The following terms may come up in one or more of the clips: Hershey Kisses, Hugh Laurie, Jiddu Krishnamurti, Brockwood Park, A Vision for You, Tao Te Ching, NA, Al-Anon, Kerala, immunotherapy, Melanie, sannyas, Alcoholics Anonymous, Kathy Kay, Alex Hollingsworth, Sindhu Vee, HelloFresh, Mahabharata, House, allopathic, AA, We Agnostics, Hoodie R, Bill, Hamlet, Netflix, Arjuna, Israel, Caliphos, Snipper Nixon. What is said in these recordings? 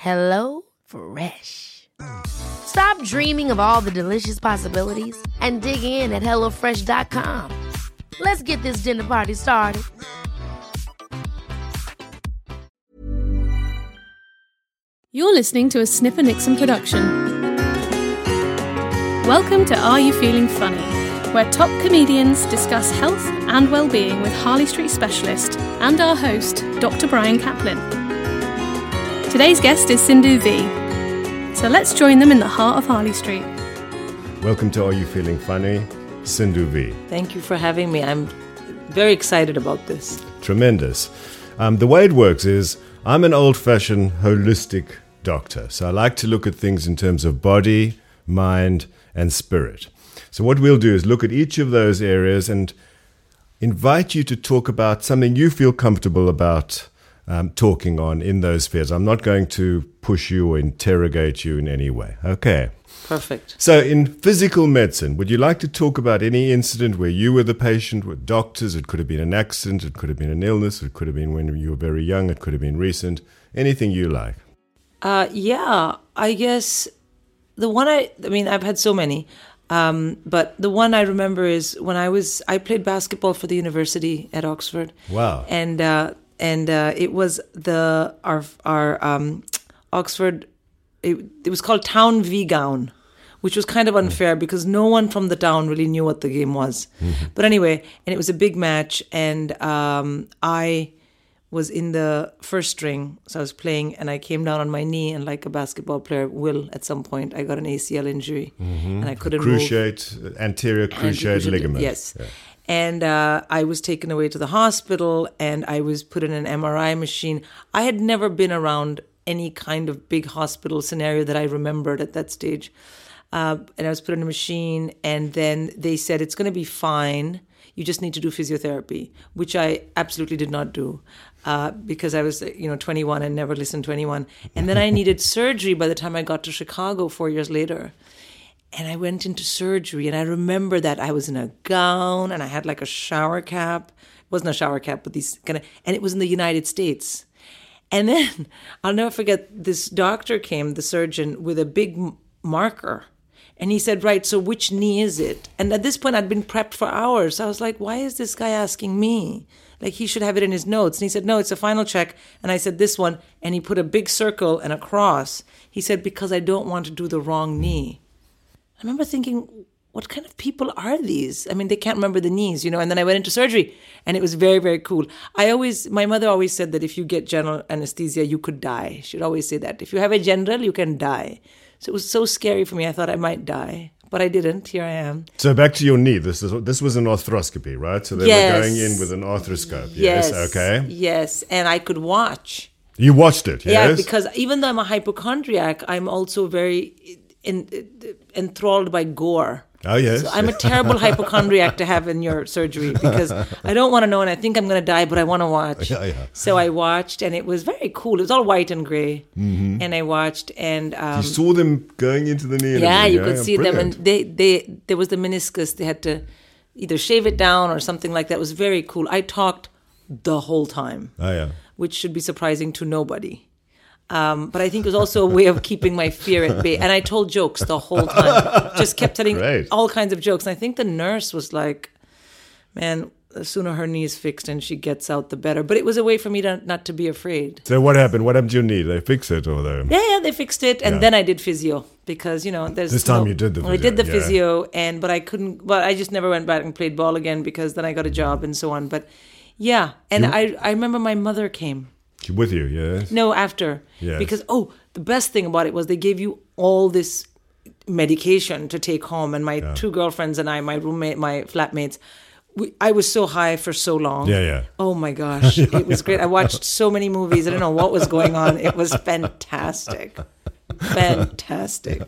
Hello Fresh. Stop dreaming of all the delicious possibilities and dig in at HelloFresh.com. Let's get this dinner party started. You're listening to a Snipper Nixon production. Welcome to Are You Feeling Funny, where top comedians discuss health and well-being with Harley Street specialist and our host, Dr. Brian Kaplan. Today's guest is Sindhu Vee. So let's join them in the heart of Harley Street. Welcome to Are You Feeling Funny, Sindhu Vee. Thank you for having me. I'm very excited about this. Tremendous. The way it works is I'm an old-fashioned holistic doctor. So I like to look at things in terms of body, mind, and spirit. So what we'll do is look at each of those areas and invite you to talk about something you feel comfortable about talking on in those spheres. I'm not going to push you or interrogate you in any way. Okay. Perfect. So in physical medicine, would you like to talk about any incident where you were the patient with doctors? It could have been an accident. It could have been an illness. It could have been when you were very young. It could have been recent. Anything you like. Yeah, I guess the one I mean, I've had so many, but the one I remember is when I played basketball for the university at Oxford. Wow. And it was our Oxford, it was called Town V-Gown, which was kind of unfair because no one from the town really knew what the game was. Mm-hmm. But anyway, and it was a big match, and I was in the first string. So I was playing, and I came down on my knee, and like a basketball player will at some point, I got an ACL injury, mm-hmm. and I couldn't move. Anterior cruciate ligament. Yes. Yeah. And I was taken away to the hospital, and I was put in an MRI machine. I had never been around any kind of big hospital scenario that I remembered at that stage. And I was put in a machine, and then they said, it's going to be fine. You just need to do physiotherapy, which I absolutely did not do because I was 21 and never listened to anyone. And then I needed surgery by the time I got to Chicago 4 years later. And I went into surgery, and I remember that I was in a gown, and I had like a shower cap. It wasn't a shower cap, but these kind of, and it was in the United States. And then I'll never forget, this doctor came, the surgeon, with a big marker, and he said, right, so which knee is it? And at this point, I'd been prepped for hours. So I was like, why is this guy asking me? Like, he should have it in his notes. And he said, no, it's a final check. And I said, this one. And he put a big circle and a cross. He said, because I don't want to do the wrong knee. I remember thinking, what kind of people are these? I mean, they can't remember the knees, And then I went into surgery, and it was very, very cool. My mother always said that if you get general anesthesia, you could die. She'd always say that. If you have a general, you can die. So it was so scary for me. I thought I might die, but I didn't. Here I am. So back to your knee. This was an arthroscopy, right? So they were going in with an arthroscope. Yes. Okay. Yes, and I could watch. You watched it, yes? Yeah, because even though I'm a hypochondriac, I'm also very enthralled by gore. Oh, yes. So I'm a terrible hypochondriac to have in your surgery because I don't want to know, and I think I'm going to die, but I want to watch. Yeah. So I watched, and it was very cool. It was all white and gray, mm-hmm. and I watched. And you saw them going into the knee. Yeah, you could see them, and there was the meniscus. They had to either shave it down or something like that. It was very cool. I talked the whole time, which should be surprising to nobody. But I think it was also a way of keeping my fear at bay. And I told jokes the whole time. Just kept telling all kinds of jokes. And I think the nurse was like, man, the sooner her knee is fixed and she gets out, the better. But it was a way for me not to be afraid. So what happened? What happened to your knee? They fixed it or they... Yeah, they fixed it. And then I did physio because, there's... This time you did the physio. I did the physio, but I just never went back and played ball again because then I got a job and so on. But Yeah. And I remember my mother came. She with you, yes? No, after. Yes. Because, the best thing about it was they gave you all this medication to take home. And my two girlfriends and I, my roommate, my flatmates, I was so high for so long. Yeah, yeah. Oh, my gosh. It was great. I watched so many movies. I don't know what was going on. It was fantastic. Fantastic.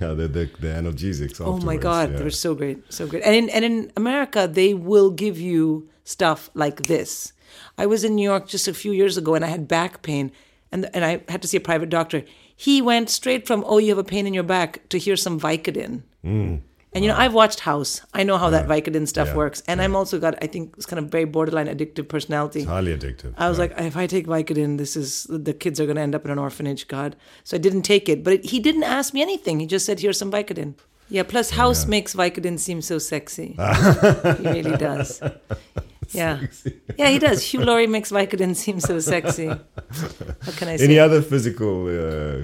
Yeah, the analgesics afterwards. Oh, my God. Yeah. They were so great. So great. And in America, they will give you stuff like this. I was in New York just a few years ago, and I had back pain, and I had to see a private doctor. He went straight from, you have a pain in your back, to here's some Vicodin. Mm. And, I've watched House. I know how that Vicodin stuff works. And I'm also got, I think, it's kind of very borderline addictive personality. It's highly addictive. I was like, if I take Vicodin, the kids are going to end up in an orphanage, God. So I didn't take it. But he didn't ask me anything. He just said, here's some Vicodin. Yeah, plus House makes Vicodin seem so sexy. He really does. Yeah. Sexy. Yeah, he does. Hugh Laurie makes Vicodin seem so sexy. How can I say? Any other physical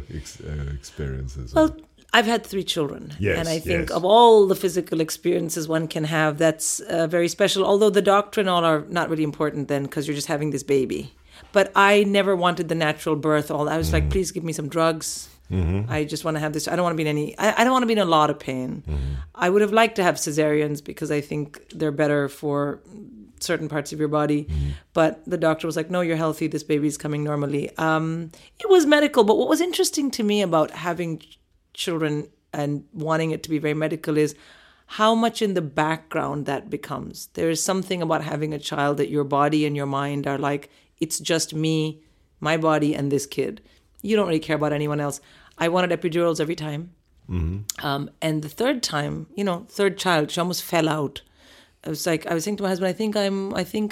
experiences? Well, I've had three children, and I think of all the physical experiences one can have, that's very special, although the doctor and all are not really important then because you're just having this baby. But I never wanted the natural birth. I was like, please give me some drugs. Mm-hmm. I just want to have this. I don't want to be in any, I don't want to be in a lot of pain. Mm-hmm. I would have liked to have cesareans because I think they're better for certain parts of your body. Mm-hmm. But the doctor was like, no, you're healthy. This baby's coming normally. It was medical. But what was interesting to me about having children and wanting it to be very medical is how much in the background that becomes. There is something about having a child that your body and your mind are like, it's just me, my body, and this kid. You don't really care about anyone else. I wanted epidurals every time. Mm-hmm. And the third time, third child, she almost fell out. I was like, I was saying to my husband, I think I'm, then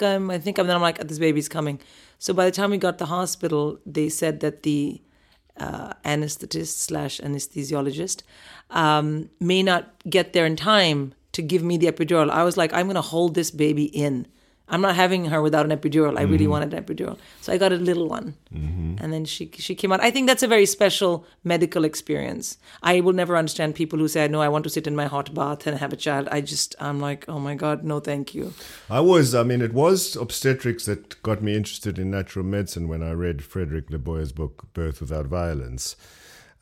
I'm like, this baby's coming. So by the time we got to the hospital, they said that the anesthetist/anesthesiologist may not get there in time to give me the epidural. I was like, I'm going to hold this baby in. I'm not having her without an epidural. I really wanted an epidural. So I got a little one. Mm-hmm. And then she came out. I think that's a very special medical experience. I will never understand people who say, no, I want to sit in my hot bath and have a child. I'm like, oh my God, no, thank you. It was obstetrics that got me interested in natural medicine when I read Frederick Leboeur's book, Birth Without Violence.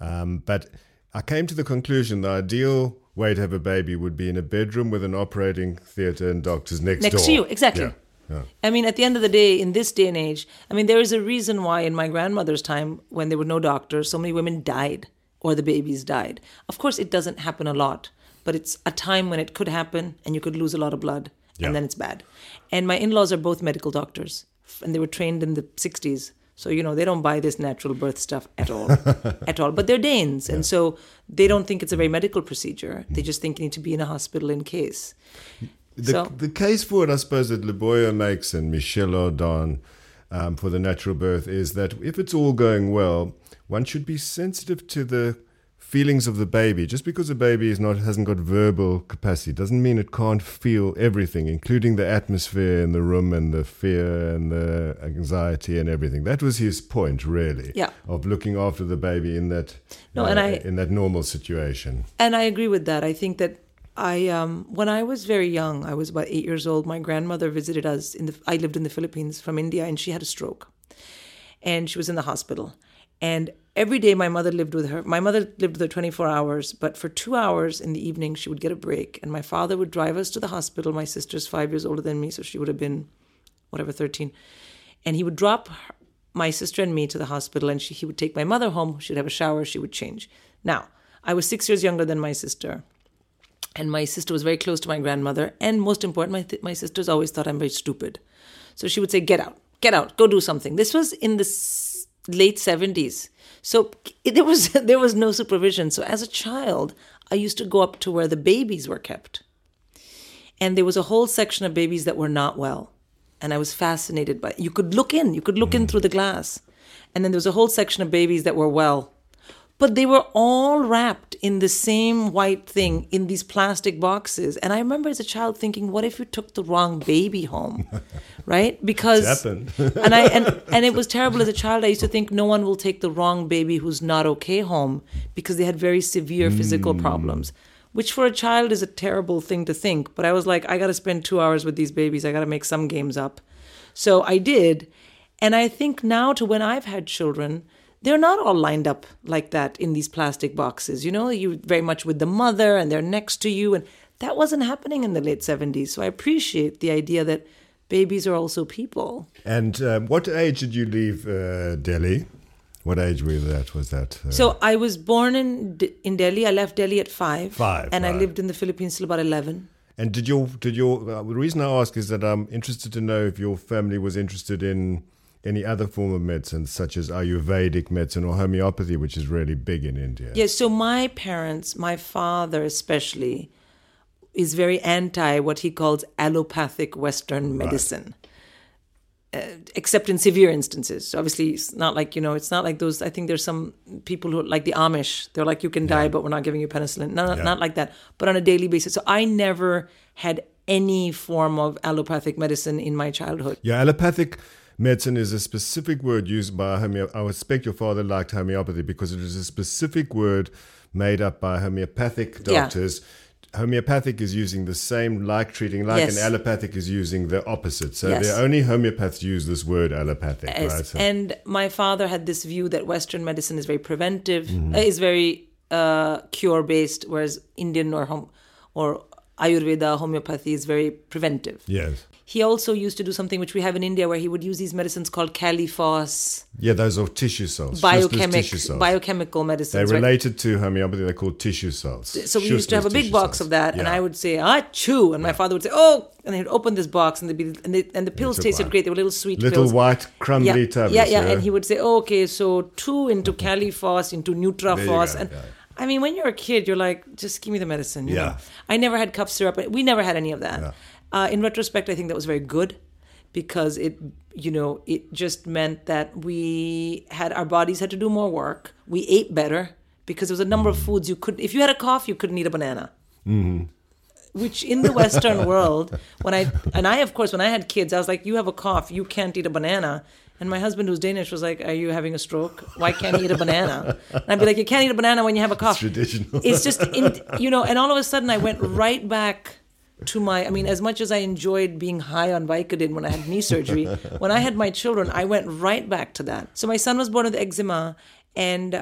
But I came to the conclusion the ideal way to have a baby would be in a bedroom with an operating theatre and doctors next door. Next to you, exactly. Yeah. Yeah. At the end of the day, in this day and age, there is a reason why in my grandmother's time, when there were no doctors, so many women died or the babies died. Of course, it doesn't happen a lot, but it's a time when it could happen and you could lose a lot of blood and then it's bad. And my in-laws are both medical doctors and they were trained in the 60s. So, they don't buy this natural birth stuff at all, at all. But they're Danes. Yeah. And so they don't think it's a very medical procedure. They just think you need to be in a hospital in case. The case for it, I suppose, that Leboeuf makes and Michel Audin for the natural birth is that if it's all going well, one should be sensitive to the feelings of the baby. Just because a baby hasn't got verbal capacity doesn't mean it can't feel everything, including the atmosphere in the room and the fear and the anxiety and everything. That was his point, really, of looking after the baby in that normal situation. And I agree with that. I think that when I was very young, I was about 8 years old. My grandmother visited us. I lived in the Philippines from India, and she had a stroke, and she was in the hospital. And every day my mother lived with her. My mother lived with her 24 hours, but for 2 hours in the evening, she would get a break. And my father would drive us to the hospital. My sister's 5 years older than me, so she would have been, 13. And he would drop my sister and me to the hospital, and he would take my mother home. She'd have a shower. She would change. Now, I was 6 years younger than my sister. And my sister was very close to my grandmother. And most important, my sisters always thought I'm very stupid. So she would say, get out, go do something. This was in the late 70s. So there was no supervision. So as a child, I used to go up to where the babies were kept. And there was a whole section of babies that were not well. And I was fascinated by it. You could look in. You could look in through the glass. And then there was a whole section of babies that were well. But they were all wrapped in the same white thing in these plastic boxes. And I remember as a child thinking, what if you took the wrong baby home? Right? Because it's happened. and it was terrible as a child. I used to think no one will take the wrong baby who's not okay home because they had very severe physical problems, which for a child is a terrible thing to think. But I was like, I got to spend 2 hours with these babies. I got to make some games up. So I did. And I think now to when I've had children, they're not all lined up like that in these plastic boxes. You know, you're very much with the mother and they're next to you. And that wasn't happening in the late 70s. So I appreciate the idea that babies are also people. And what age did you leave Delhi? What age were that? Was that? So I was born in Delhi. I left Delhi at 5. And I lived in the Philippines till about 11. And did your the reason I ask is that I'm interested to know if your family was interested in any other form of medicine, such as Ayurvedic medicine or homeopathy, which is really big in India. Yes. Yeah, so my parents, my father especially, is very anti what he calls allopathic Western medicine. Except in severe instances. So obviously, it's not like those. I think there's some people who, like the Amish, they're like, you can die, but we're not giving you penicillin. Not like that, but on a daily basis. So I never had any form of allopathic medicine in my childhood. Yeah, allopathic medicine is a specific word used by homeopathy. I suspect your father liked homeopathy because it is a specific word made up by homeopathic doctors. Yeah. Homeopathic is using the same, like treating like, yes, and allopathic is using the opposite. So yes, the only homeopaths use this word allopathic. Yes. Right? So. And my father had this view that Western medicine is very preventive, is very cure-based, whereas Indian or Ayurveda, homeopathy is very preventive. Yes. He also used to do something which we have in India where he would use these medicines called Caliphos. Yeah, those are tissue salts. Biochemical medicines. They're related to homeopathy. They're called tissue salts. So we used to have a big box of that, and I would say, achoo, and my father would say, oh, and they'd open this box, and the pills tasted great. They were little sweet pills. Little white, crumbly tablets. Yeah, and he would say, okay, so 2 into Caliphos, into Nutrafos, and... Yeah. I mean, when you're a kid, you're like, just give me the medicine. Yeah. Know? I never had cough syrup. We never had any of that. Yeah. In retrospect, I think that was very good because it just meant that our bodies had to do more work. We ate better because there was a number of foods you couldn't. If you had a cough, you couldn't eat a banana. Mm-hmm. Which in the Western world, when I had kids, I was like, you have a cough, you can't eat a banana. And my husband, who's Danish, was like, are you having a stroke? Why can't he eat a banana? And I'd be like, you can't eat a banana when you have a cough. It's traditional. It's just, and all of a sudden I went right back to my, I mean, as much as I enjoyed being high on Vicodin when I had knee surgery, when I had my children, I went right back to that. So my son was born with eczema. And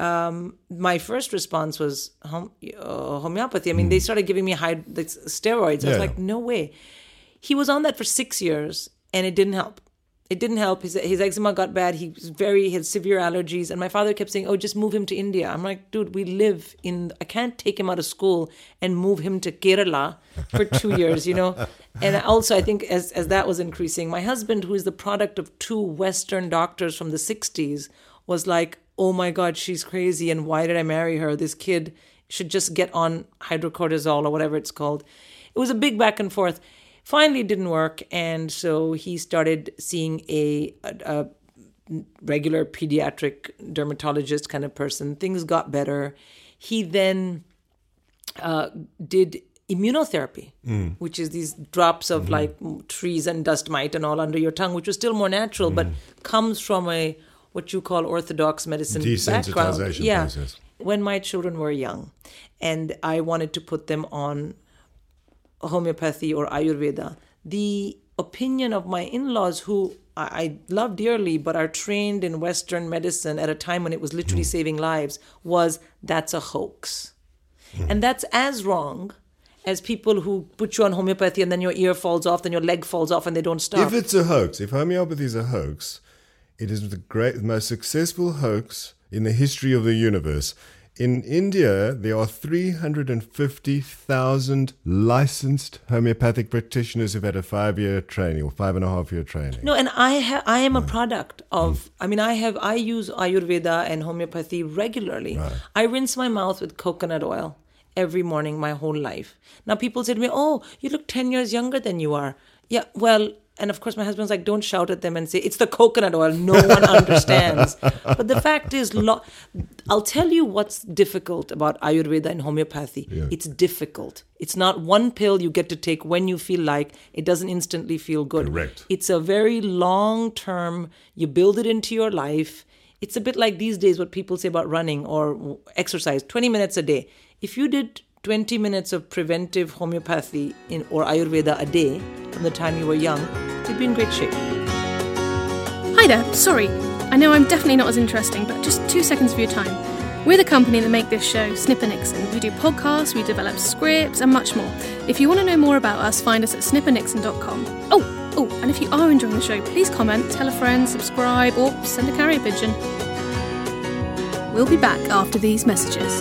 my first response was homeopathy. I mean, they started giving me steroids. I was like, no way. He was on that for 6 years and it didn't help. It didn't help. His eczema got bad. He had severe allergies. And my father kept saying, oh, just move him to India. I'm like, dude, I can't take him out of school and move him to Kerala for 2 years, And also, I think as that was increasing, my husband, who is the product of 2 Western doctors from the 60s, was like, oh my God, she's crazy. And why did I marry her? This kid should just get on hydrocortisone or whatever it's called. It was a big back and forth. Finally, it didn't work, and so he started seeing a regular pediatric dermatologist kind of person. Things got better. He then did immunotherapy, which is these drops of like trees and dust mite and all under your tongue, which was still more natural, but comes from a what you call orthodox medicine background. Yeah. Process. When my children were young, and I wanted to put them on homeopathy or Ayurveda, the opinion of my in-laws, who I love dearly but are trained in Western medicine at a time when it was literally saving lives, was that's a hoax. And that's as wrong as people who put you on homeopathy and then your ear falls off, then your leg falls off and they don't stop. If it's a hoax, if homeopathy is a hoax, it is the most successful hoax in the history of the universe. In India, there are 350,000 licensed homeopathic practitioners who've had a 5-year training or 5.5-year training. No, and I am a product of, I use Ayurveda and homeopathy regularly. Right. I rinse my mouth with coconut oil every morning my whole life. Now people say to me, oh, you look 10 years younger than you are. Yeah, well... And of course, my husband's like, don't shout at them and say, it's the coconut oil. No one understands. But the fact is, I'll tell you what's difficult about Ayurveda and homeopathy. Yeah. It's difficult. It's not one pill you get to take when you feel like. It doesn't instantly feel good. Correct. It's a very long term. You build it into your life. It's a bit like these days what people say about running or exercise, 20 minutes a day. If you did 20 minutes of preventive homeopathy or Ayurveda a day from the time you were young, you'd be in great shape. there, sorry. I know I'm definitely not as interesting, but just 2 seconds of your time. We're the company that make this show, Snipper Nixon. We do podcasts, we develop scripts, and much more. If you want to know more about us, find us at snippernixon.com. Oh, and if you are enjoying the show, please comment, tell a friend, subscribe, or send a carrier pigeon. We'll be back after these messages.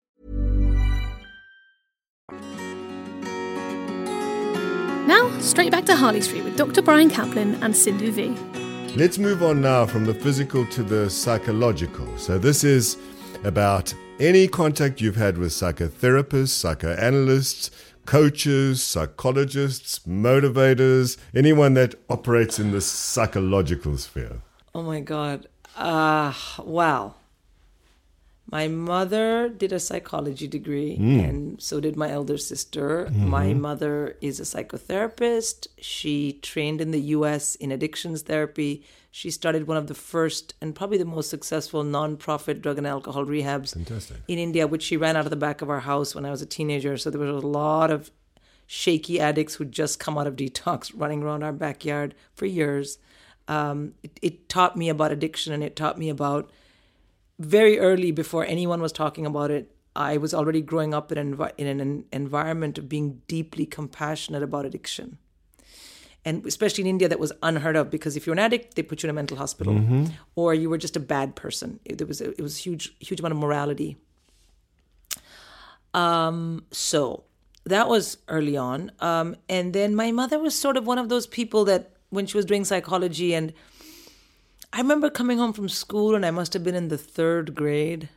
Now, straight back to Harley Street with Dr. Brian Kaplan and Sindhu Vee. Let's move on now from the physical to the psychological. So this is about any contact you've had with psychotherapists, psychoanalysts, coaches, psychologists, motivators, anyone that operates in the psychological sphere. Oh my God. Wow. My mother did a psychology degree, and so did my elder sister. Mm-hmm. My mother is a psychotherapist. She trained in the U.S. in addictions therapy. She started one of the first and probably the most successful nonprofit drug and alcohol rehabs in India, which she ran out of the back of our house when I was a teenager. So there were a lot of shaky addicts who'd just come out of detox running around our backyard for years. It taught me about addiction, and it taught me about... Very early, before anyone was talking about it, I was already growing up in an environment of being deeply compassionate about addiction. And especially in India, that was unheard of, because if you're an addict, they put you in a mental hospital, or you were just a bad person. It was a huge amount of morality. So that was early on. And then my mother was sort of one of those people that when she was doing psychology, and I remember coming home from school, and I must have been in the third grade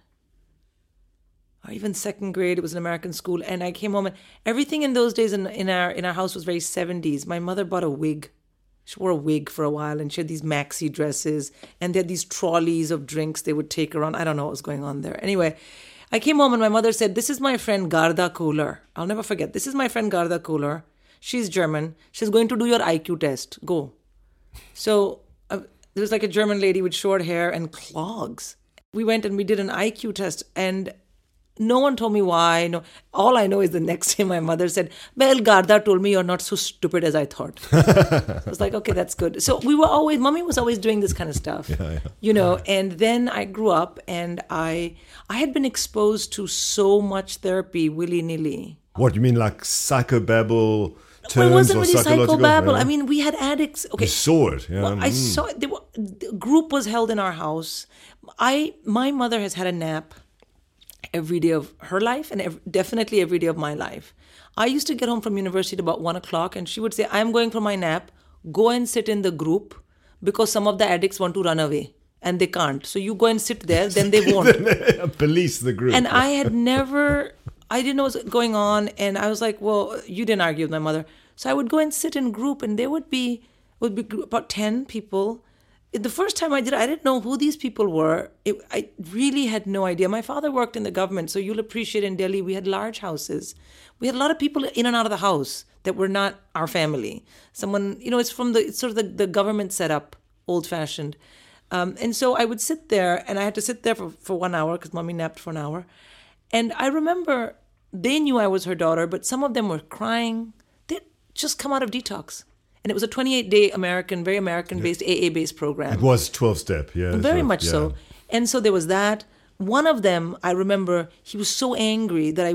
or even second grade. It was an American school. And I came home, and everything in those days in our house was very 70s. My mother bought a wig. She wore a wig for a while, and she had these maxi dresses, and they had these trolleys of drinks they would take around. I don't know what was going on there. Anyway, I came home, and my mother said, "This is my friend Garda Kohler." I'll never forget. "This is my friend Garda Kohler. She's German. She's going to do your IQ test. Go." So... there was like a German lady with short hair and clogs. We went and we did an IQ test, and no one told me why. No, all I know is the next day my mother said, "Well, Garda told me you're not so stupid as I thought." I was like, okay, that's good. So we were always, mommy was always doing this kind of stuff, you know. And then I grew up, and I had been exposed to so much therapy willy-nilly. What, you mean like psychobabble? Well, it wasn't really psychobabble. Yeah. I mean, we had addicts. Okay. You saw it. Yeah. Well, I saw it. The group was held in our house. My mother has had a nap every day of her life, and definitely every day of my life. I used to get home from university at about 1 o'clock, and she would say, "I'm going for my nap. Go and sit in the group because some of the addicts want to run away." and they can't. So you go and sit there, then they won't. Police the group. And I had never, I didn't know what was going on. And I was like, well, you didn't argue with my mother. So I would go and sit in group, and there would be about 10 people. The first time I did it, I didn't know who these people were. I really had no idea. My father worked in the government, so you'll appreciate in Delhi, we had large houses. We had a lot of people in and out of the house that were not our family. Someone, it's sort of the government setup, old-fashioned. And so I would sit there, and I had to sit there for 1 hour because mommy napped for an hour. And I remember they knew I was her daughter, but some of them were crying. They'd just come out of detox. And it was a 28-day very American-based, AA-based program. It was 12-step, yeah. Very much so. And so there was that. One of them, I remember, he was so angry that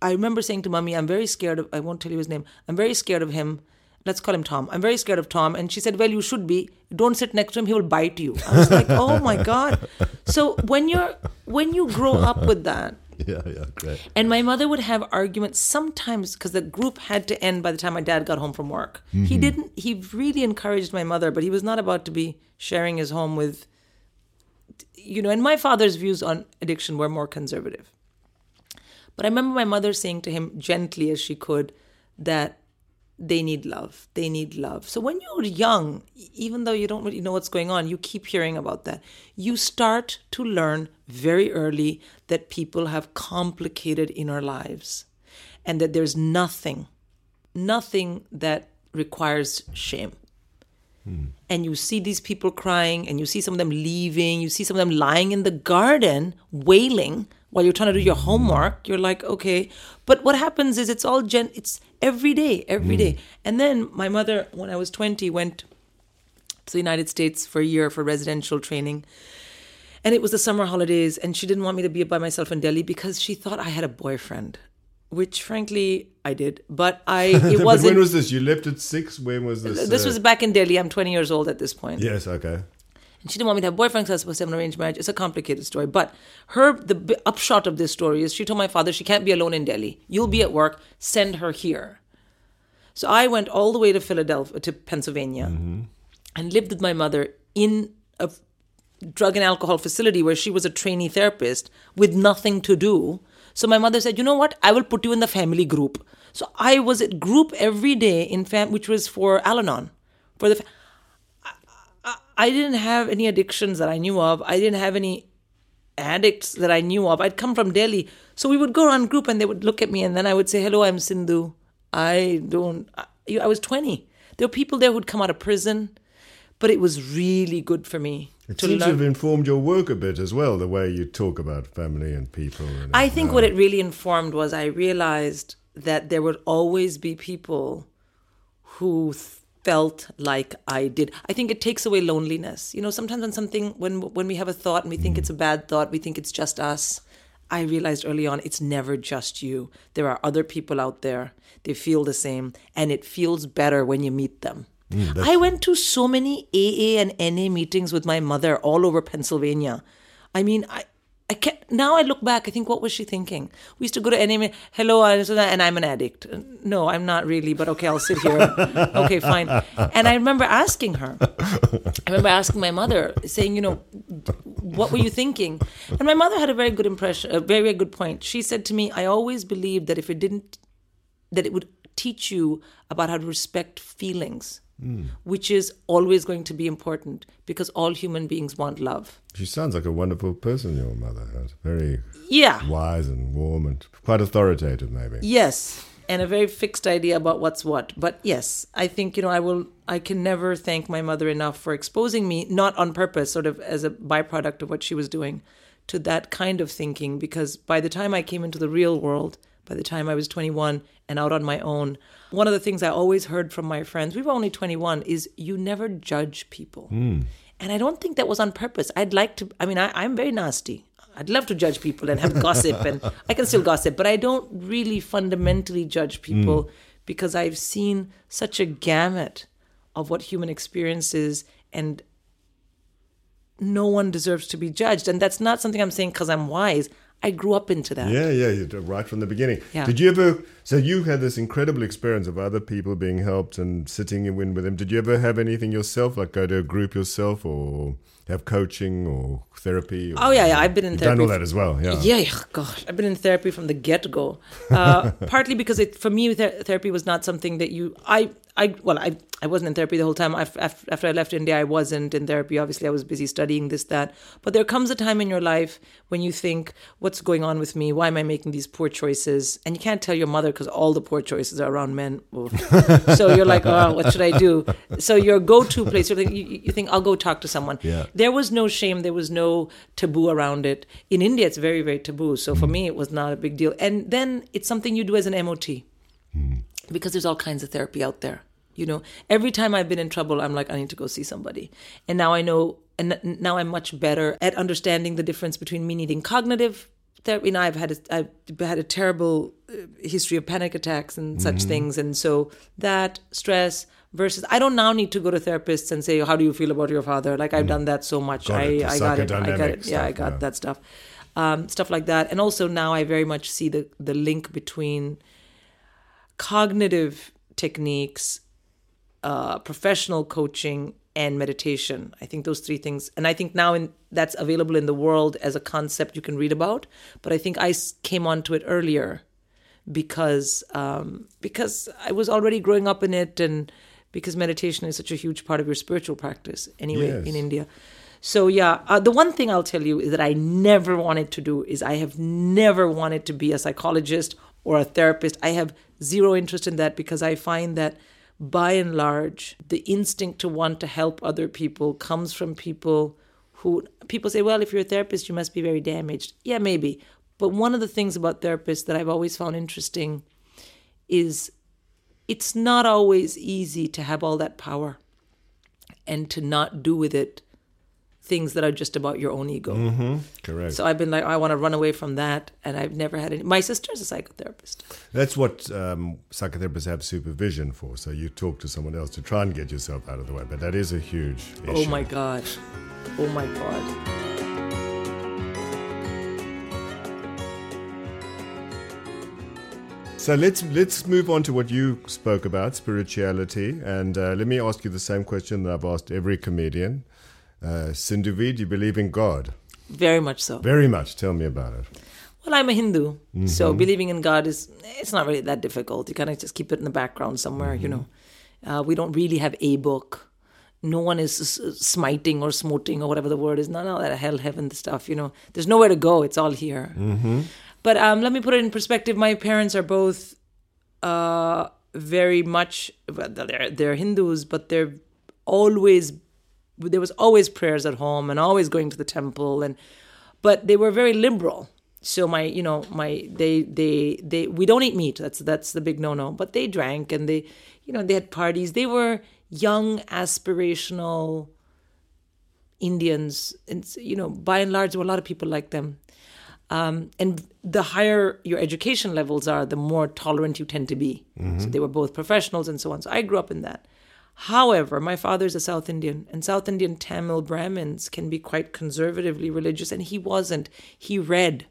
I remember saying to mommy, I won't tell you his name. I'm very scared of him. Let's call him Tom. I'm very scared of Tom. And she said, well, you should be. Don't sit next to him. He will bite you. I was like, oh, my God. So when you grow up with that. Yeah, great. And my mother would have arguments sometimes because the group had to end by the time my dad got home from work. Mm-hmm. He really encouraged my mother, but he was not about to be sharing his home with, and my father's views on addiction were more conservative. But I remember my mother saying to him gently as she could that they need love. So when you're young, even though you don't really know what's going on, you keep hearing about that. You start to learn very early that people have complicated inner lives and that there's nothing that requires shame. Hmm. And you see these people crying, and you see some of them leaving, you see some of them lying in the garden, wailing while you're trying to do your homework. You're like, okay. But what happens is it's all it's every day. Mm. And then my mother, when I was 20, went to the United States for a year for residential training. And it was the summer holidays, and she didn't want me to be by myself in Delhi because she thought I had a boyfriend, which frankly I did. But it wasn't. When was this? You left at 6? When was this? This was back in Delhi. I'm 20 years old at this point. Yes, okay. She didn't want me to have boyfriends. I was supposed to have an arranged marriage. It's a complicated story. But the upshot of this story is she told my father she can't be alone in Delhi. You'll be at work. Send her here. So I went all the way to Philadelphia, to Pennsylvania, and lived with my mother in a drug and alcohol facility where she was a trainee therapist with nothing to do. So my mother said, you know what? I will put you in the family group. So I was at group every day, which was for Al-Anon, for the I didn't have any addictions that I knew of. I didn't have any addicts that I knew of. I'd come from Delhi. So we would go around group and they would look at me, and then I would say, hello, I'm Sindhu. I was 20. There were people there who'd come out of prison, but it was really good for me. It seems to have informed your work a bit as well, the way you talk about family and people. I think what it really informed was I realized that there would always be people who felt like I did. I think it takes away loneliness. Sometimes when we have a thought and we think it's a bad thought, we think it's just us. I realized early on, it's never just you. There are other people out there. They feel the same, and it feels better when you meet them. I went to so many AA and NA meetings with my mother all over Pennsylvania. I mean, I can't. Now I look back, I think, what was she thinking? We used to go to NA, hello, and I'm an addict. No, I'm not really, but okay, I'll sit here. Okay, fine. And I remember asking my mother, saying, what were you thinking? And my mother had a very good impression, a very, very good point. She said to me, I always believed that that it would teach you about how to respect feelings. Mm. Which is always going to be important because all human beings want love. She sounds like a wonderful person, your mother. Very wise and warm and quite authoritative, maybe. Yes, and a very fixed idea about what's what. But yes, I think, I can never thank my mother enough for exposing me, not on purpose, sort of as a byproduct of what she was doing, to that kind of thinking. Because by the time I came into the real world, by the time I was 21 and out on my own, one of the things I always heard from my friends, we were only 21, is you never judge people. Mm. And I don't think that was on purpose. I'm very nasty. I'd love to judge people and have gossip, and I can still gossip, but I don't really fundamentally judge people because I've seen such a gamut of what human experience is, and no one deserves to be judged. And that's not something I'm saying because I'm wise. I grew up into that. Yeah, right from the beginning. Yeah. Did you ever, so you had this incredible experience of other people being helped and sitting in with them. Did you ever have anything yourself, like go to a group yourself or have coaching or therapy? Or I've been in therapy. You've done all that as well, I've been in therapy from the get-go. Partly because for me, therapy was not something that I wasn't in therapy the whole time. After I left India, I wasn't in therapy. Obviously, I was busy studying this, that. But there comes a time in your life when you think, what's going on with me? Why am I making these poor choices? And you can't tell your mother because all the poor choices are around men. So you're like, oh, what should I do? So your go-to place, you think, I'll go talk to someone. Yeah. There was no shame. There was no taboo around it. In India, it's very, very taboo. So for me, it was not a big deal. And then it's something you do as an MOT. Mm. Because there's all kinds of therapy out there. You know, every time I've been in trouble, I'm like, I need to go see somebody. And now I know, and now I'm much better at understanding the difference between me needing cognitive therapy. You know, I've had a terrible history of panic attacks and such things. And so that stress versus, I don't now need to go to therapists and say, how do you feel about your father? Like, I've done that so much. I got it. Yeah, I got that stuff. Stuff like that. And also now I very much see the link between cognitive techniques, professional coaching, and meditation. I think those three things. And I think now that's available in the world as a concept you can read about. But I think I came onto it earlier because I was already growing up in it, and because meditation is such a huge part of your spiritual practice anyway in India. So the one thing I'll tell you is that I have never wanted to be a psychologist or a therapist. I have zero interest in that because I find that by and large, the instinct to want to help other people comes from people say, well, if you're a therapist, you must be very damaged. Yeah, maybe. But one of the things about therapists that I've always found interesting is it's not always easy to have all that power and to not do with it things that are just about your own ego. Mm-hmm. Correct. So I've been like, I want to run away from that, and I've never had any. My sister's a psychotherapist. That's what psychotherapists have supervision for. So you talk to someone else to try and get yourself out of the way. But that is a huge issue. Oh my God. Oh my God. So let's move on to what you spoke about, spirituality. And let me ask you the same question that I've asked every comedian. Sindhu Vee, do you believe in God? Very much so. Very much. Tell me about it. Well, I'm a Hindu, so believing in God it's not really that difficult. You kind of just keep it in the background somewhere, you know. We don't really have a book. No one is smiting or smoting or whatever the word is. None of that hell, heaven stuff, you know. There's nowhere to go. It's all here. Mm-hmm. But let me put it in perspective. My parents are both very much, they're Hindus, but there was always prayers at home and always going to the temple, but they were very liberal. So we don't eat meat. That's the big no-no. But they drank and they had parties. They were young, aspirational Indians, and by and large, there were a lot of people like them. And the higher your education levels are, the more tolerant you tend to be. Mm-hmm. So they were both professionals and so on. So I grew up in that. However, my father's a South Indian, and South Indian Tamil Brahmins can be quite conservatively religious, and he wasn't. He read.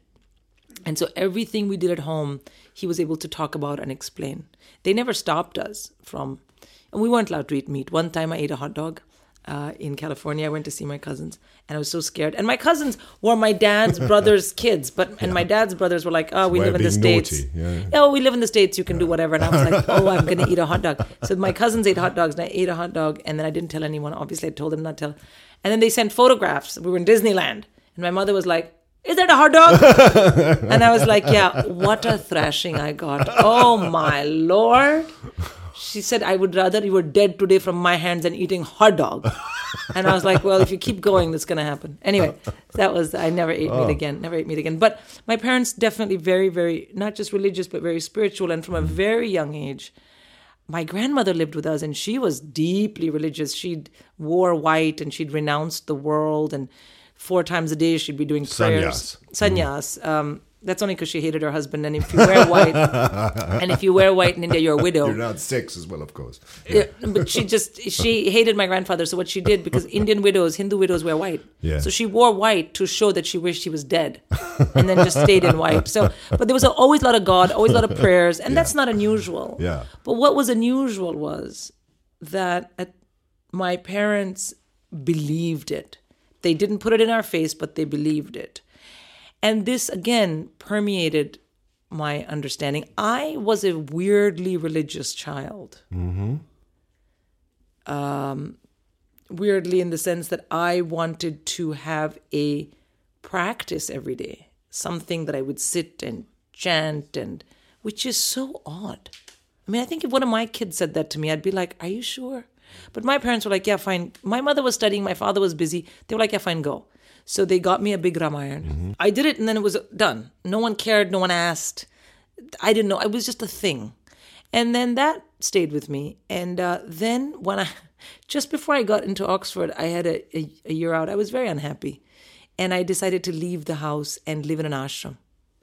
And so everything we did at home, he was able to talk about and explain. They never stopped us from, and we weren't allowed to eat meat. One time I ate a hot dog in California. I went to see my cousins, and I was so scared. And my cousins were my dad's brother's kids, and my dad's brothers were like, oh, we live in the States. Yeah. Oh, we live in the States, you can do whatever. And I was like, oh, I'm going to eat a hot dog. So my cousins ate hot dogs, and I ate a hot dog, and then I didn't tell anyone. Obviously, I told them not to tell. And then they sent photographs. We were in Disneyland, and my mother was like, is that a hot dog? And I was like, yeah, what a thrashing I got. Oh, my Lord. She said, I would rather you were dead today from my hands than eating hot dog. And I was like, well, if you keep going, that's going to happen. Anyway, I never ate meat again. Never ate meat again. But my parents definitely very, very, not just religious, but very spiritual. And from a very young age, my grandmother lived with us, and she was deeply religious. She'd wore white, and she'd renounced the world. And 4 times a day, she'd be doing prayers. Sannyas. That's only because she hated her husband. And if you wear white, and if you wear white in India, you're a widow. You're not six as well, of course. Yeah. But she hated my grandfather. So what she did, because Indian widows, Hindu widows wear white. Yeah. So she wore white to show that she wished she was dead, and then just stayed in white. So, but there was always a lot of God, always a lot of prayers, and that's not unusual. Yeah. But what was unusual was that my parents believed it. They didn't put it in our face, but they believed it. And this, again, permeated my understanding. I was a weirdly religious child. Mm-hmm. Weirdly in the sense that I wanted to have a practice every day, something that I would sit and chant, and which is so odd. I mean, I think if one of my kids said that to me, I'd be like, are you sure? But my parents were like, yeah, fine. My mother was studying. My father was busy. They were like, yeah, fine, go. So they got me a big Ramayana. Mm-hmm. I did it, and then it was done. No one cared. No one asked. I didn't know. It was just a thing. And then that stayed with me. And then when just before I got into Oxford, I had a year out. I was very unhappy. And I decided to leave the house and live in an ashram.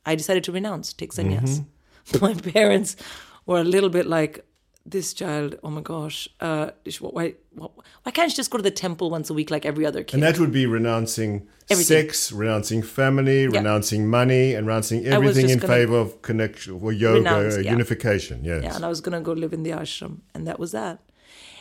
I decided to renounce, take sannyas. Mm-hmm. My parents were a little bit like, this child, oh my gosh, why can't you just go to the temple once a week like every other kid? And that would be renouncing everything. Sex, renouncing family, renouncing money, and renouncing everything in favor of connection or yoga, unification. Yes. Yeah, and I was going to go live in the ashram, and that was that.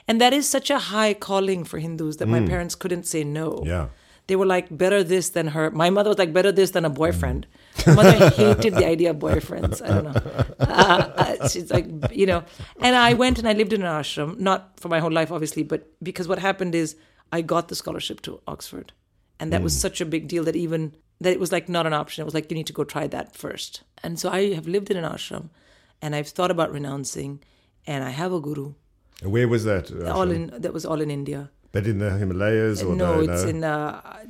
And that is such a high calling for Hindus that my parents couldn't say no. Yeah. They were like, better this than her. My mother was like, better this than a boyfriend. My mother hated the idea of boyfriends. I don't know. She's like, you know. And I went and I lived in an ashram, not for my whole life, obviously, but because what happened is I got the scholarship to Oxford. And that was such a big deal that even, that it was like not an option. It was like, you need to go try that first. And so I have lived in an ashram and I've thought about renouncing and I have a guru. And where was that? That was all in India. But in the Himalayas? It's in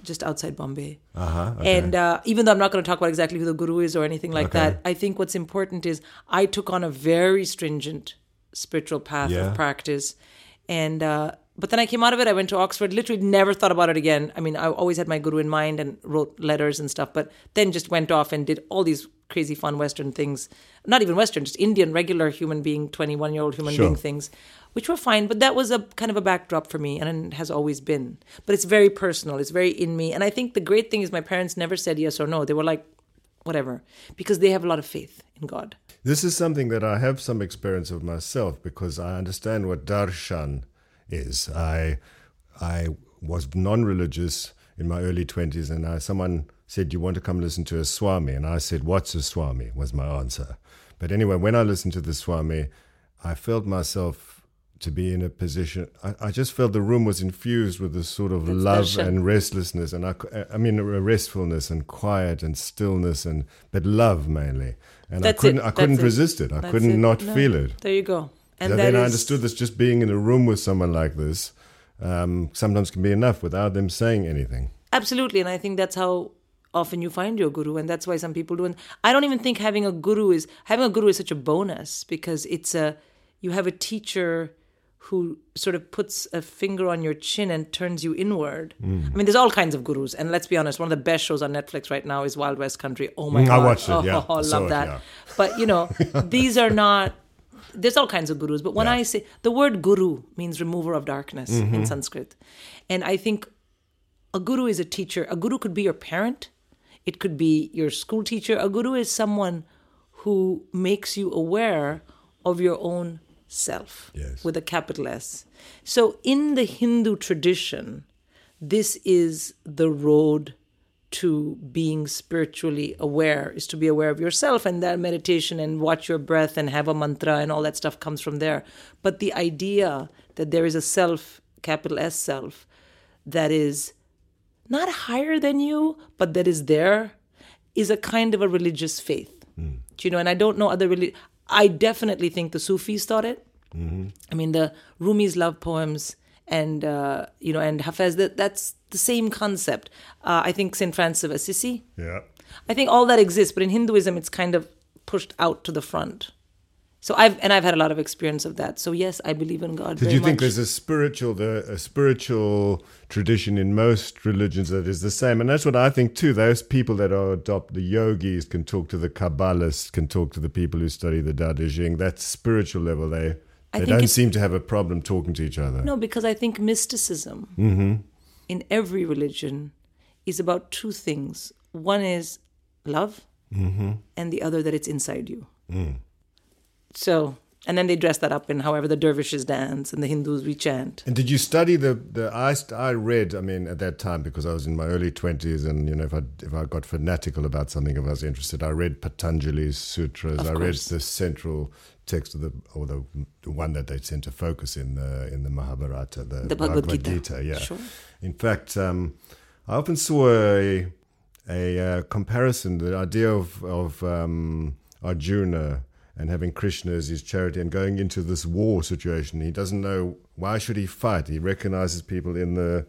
just outside Bombay. Uh-huh, okay. And even though I'm not going to talk about exactly who the guru is or anything like that, I think what's important is I took on a very stringent spiritual path of practice. And but then I came out of it. I went to Oxford, literally never thought about it again. I mean, I always had my guru in mind and wrote letters and stuff, but then just went off and did all these crazy fun Western things. Not even Western, just Indian, regular human being, 21-year-old human being things. Which were fine, but that was a kind of a backdrop for me, and it has always been. But it's very personal, it's very in me. And I think the great thing is my parents never said yes or no. They were like, whatever, because they have a lot of faith in God. This is something that I have some experience of myself, because I understand what darshan is. I was non-religious in my early 20s, and someone said, you want to come listen to a Swami? And I said, what's a Swami? Was my answer. But anyway, when I listened to the Swami, I felt myself to be in a position, I just felt the room was infused with this sort of love and restlessness, and I mean restfulness and quiet and stillness, but love mainly. And I couldn't resist it. I couldn't not feel it. There you go. And then I understood that just being in a room with someone like this sometimes can be enough without them saying anything. Absolutely, and I think that's how often you find your guru, and that's why some people do. And I don't even think having a guru is such a bonus, because you have a teacher who sort of puts a finger on your chin and turns you inward. I mean, there's all kinds of gurus. And let's be honest, one of the best shows on Netflix right now is Wild West Country. Oh, my God. I watched it, yeah. I love that. Yeah. But, you know, these are not... There's all kinds of gurus. But when I say... The word guru means remover of darkness in Sanskrit. And I think a guru is a teacher. A guru could be your parent. It could be your school teacher. A guru is someone who makes you aware of your own self, with a capital S. So in the Hindu tradition, this is the road to being spiritually aware, is to be aware of yourself, and that meditation and watch your breath and have a mantra and all that stuff comes from there. But the idea that there is a self, capital S self, that is not higher than you, but that is there, is a kind of a religious faith. You know, and I don't know other religions. I definitely think the Sufis thought it. Mm-hmm. I mean, the Rumi's love poems and, you know, and Hafez, that's the same concept. I think St. Francis of Assisi. Yeah. I think all that exists, but in Hinduism, it's kind of pushed out to the front. So I've had a lot of experience of that. So yes, I believe in God. Did you think there's a spiritual tradition in most religions that is the same? And that's what I think too. Those people that are adopt the yogis can talk to the Kabbalists, can talk to the people who study the Tao Te Ching. That spiritual level, they don't seem to have a problem talking to each other. No, because I think mysticism in every religion is about two things. One is love, and the other that it's inside you. Mm. So, and then they dress that up in however the dervishes dance and the Hindus we chant. And did you study I read, I mean, at that time, because I was in my early 20s and, you know, if I got fanatical about something, if I was interested, I read Patanjali's sutras. Of course. I read the central text or the one that they tend to focus in the Mahabharata, the Bhagavad Gita. Yeah. Sure. In fact, I often saw a comparison, the idea of Arjuna and having Krishna as his charity and going into this war situation. He doesn't know why should he fight. He recognizes people in the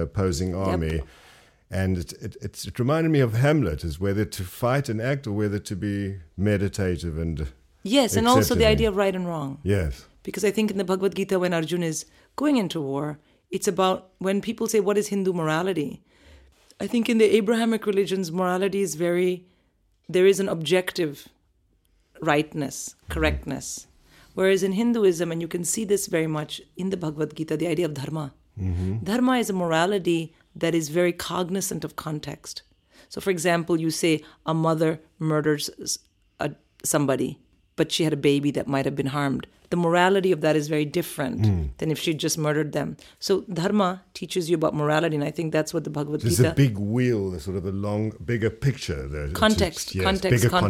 opposing army. Yep. And it reminded me of Hamlet, is whether to fight and act or whether to be meditative and yes, and also the idea of right and wrong. Yes. Because I think in the Bhagavad Gita, when Arjuna is going into war, it's about when people say, what is Hindu morality? I think in the Abrahamic religions, morality is there is an objective rightness, correctness. Whereas in Hinduism, and you can see this very much in the Bhagavad Gita, the idea of dharma. Mm-hmm. Dharma is a morality that is very cognizant of context. So for example, you say a mother murders somebody, but she had a baby that might have been harmed. The morality of that is very different than if she just murdered them. So dharma teaches you about morality, and I think that's what the Bhagavad Gita... There's a big wheel, sort of a long, bigger picture. Context. Yes, intention exactly that,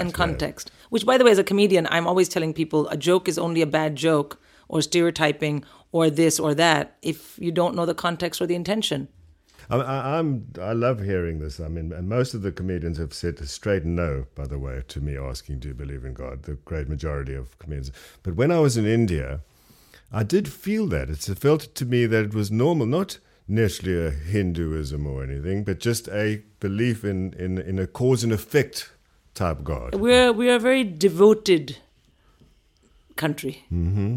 and context. Yeah. Which, by the way, as a comedian, I'm always telling people a joke is only a bad joke or stereotyping or this or that if you don't know the context or the intention. I love hearing this. I mean, and most of the comedians have said a straight no, by the way, to me asking, do you believe in God? The great majority of comedians. But when I was in India, I did feel that. It felt to me that it was normal, not necessarily a Hinduism or anything, but just a belief in a cause and effect type God. We are a very devoted country. Mm-hmm.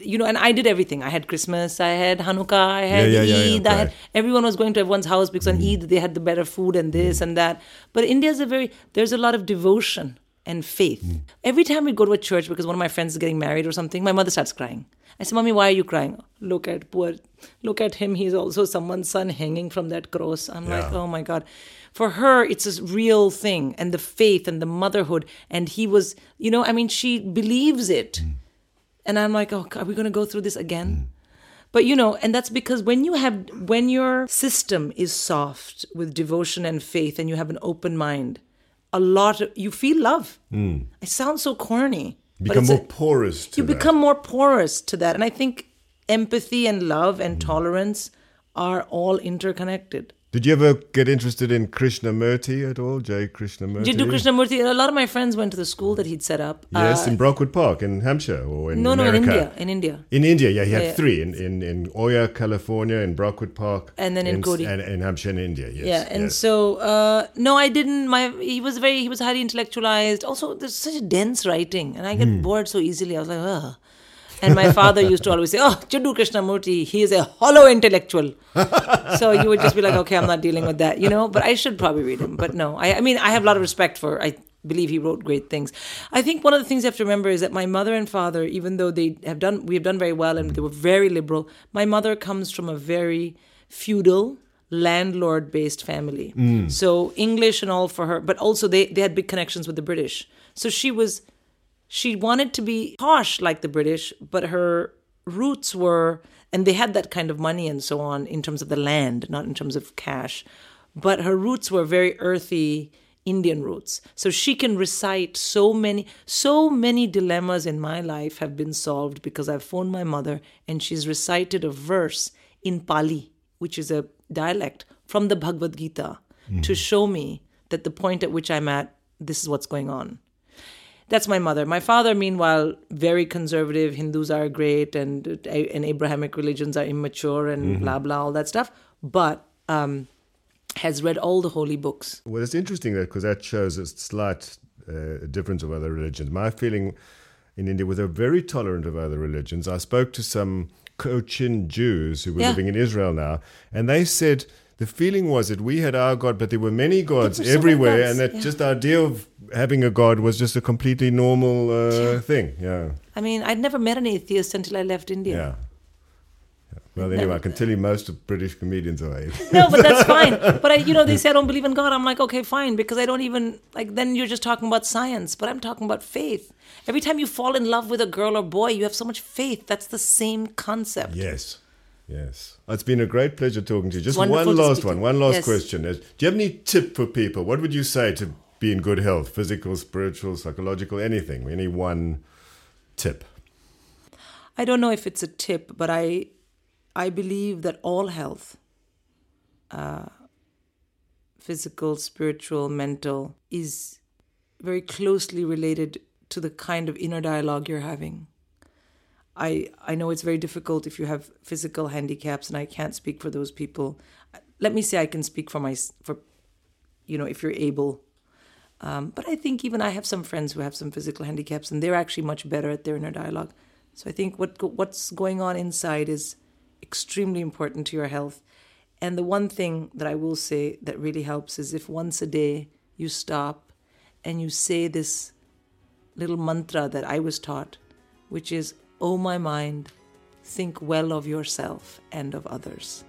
You know, and I did everything. I had Christmas, I had Hanukkah, I had Eid. I had, everyone was going to everyone's house because on Eid they had the better food and this and that. But India's there's a lot of devotion and faith. Mm. Every time we go to a church because one of my friends is getting married or something, my mother starts crying. I said, Mommy, why are you crying? Look at him. He's also someone's son hanging from that cross. I'm like, oh my God. For her, it's a real thing, and the faith and the motherhood. And he was, you know, I mean, she believes it. Mm. And I'm like, oh, are we going to go through this again? Mm. But, you know, and that's because when your system is soft with devotion and faith and you have an open mind, you feel love. Mm. It sounds so corny. You become more porous to that. And I think empathy and love and tolerance are all interconnected. Did you ever get interested in Krishnamurti at all, J. Krishnamurti? Did you do Krishnamurti? A lot of my friends went to the school that he'd set up. Yes, in Brockwood Park, in Hampshire, or in America. In India. In India, yeah, he had three, in Oya, California, in Brockwood Park. And then in Kodi. And in Hampshire, in India, yes. Yeah, and so, no, I didn't. He was highly intellectualized. Also, there's such dense writing, and I get bored so easily. I was like, ugh. And my father used to always say, oh, Jiddu Krishnamurti, he is a hollow intellectual. So you would just be like, okay, I'm not dealing with that, you know. But I should probably read him. But no, I mean, I have a lot of respect for, I believe he wrote great things. I think one of the things you have to remember is that my mother and father, even though we have done very well and they were very liberal, my mother comes from a very feudal, landlord-based family. Mm. So English and all for her, but also they had big connections with the British. So she wanted to be posh like the British, but her roots were, and they had that kind of money and so on in terms of the land, not in terms of cash, but her roots were very earthy Indian roots. So she can recite so many dilemmas in my life have been solved because I've phoned my mother and she's recited a verse in Pali, which is a dialect from the Bhagavad Gita, to show me that the point at which I'm at, this is what's going on. That's my mother. My father, meanwhile, very conservative. Hindus are great and Abrahamic religions are immature and blah, blah, all that stuff. But has read all the holy books. Well, it's interesting that because that shows a slight difference of other religions. My feeling in India was they're very tolerant of other religions. I spoke to some Cochin Jews who were living in Israel now, and they said the feeling was that we had our God, but there were many gods everywhere, and that just the idea of having a God was just a completely normal thing. Yeah. I mean, I'd never met an atheist until I left India. Yeah. Well, anyway, I can tell you most of British comedians are atheists. No, but that's fine. But, they say I don't believe in God. I'm like, okay, fine, because I don't even, then you're just talking about science, but I'm talking about faith. Every time you fall in love with a girl or boy, you have so much faith. That's the same concept. Yes. It's been a great pleasure talking to you. Just one last question. Do you have any tip for people? What would you say to be in good health, physical, spiritual, psychological, anything? Any one tip? I don't know if it's a tip, but I believe that all health, physical, spiritual, mental, is very closely related to the kind of inner dialogue you're having. I know it's very difficult if you have physical handicaps, and I can't speak for those people. Let me say I can speak for if you're able. But I think even I have some friends who have some physical handicaps, and they're actually much better at their inner dialogue. So I think what's going on inside is extremely important to your health. And the one thing that I will say that really helps is if once a day you stop and you say this little mantra that I was taught, which is, "Oh, my mind, think well of yourself and of others."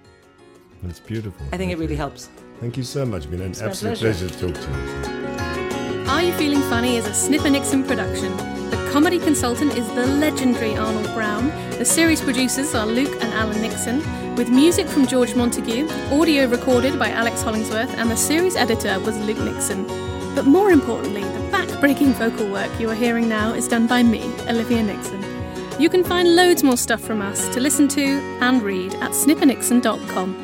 That's beautiful. I think it really helps. Thank you so much. It's been an absolute pleasure to talk to you. Are You Feeling Funny is a Snipper Nixon production. The comedy consultant is the legendary Arnold Brown. The series producers are Luke and Alan Nixon, with music from George Montague, audio recorded by Alex Hollingsworth, and the series editor was Luke Nixon. But more importantly, the back-breaking vocal work you are hearing now is done by me, Olivia Nixon. You can find loads more stuff from us to listen to and read at snippernixon.com.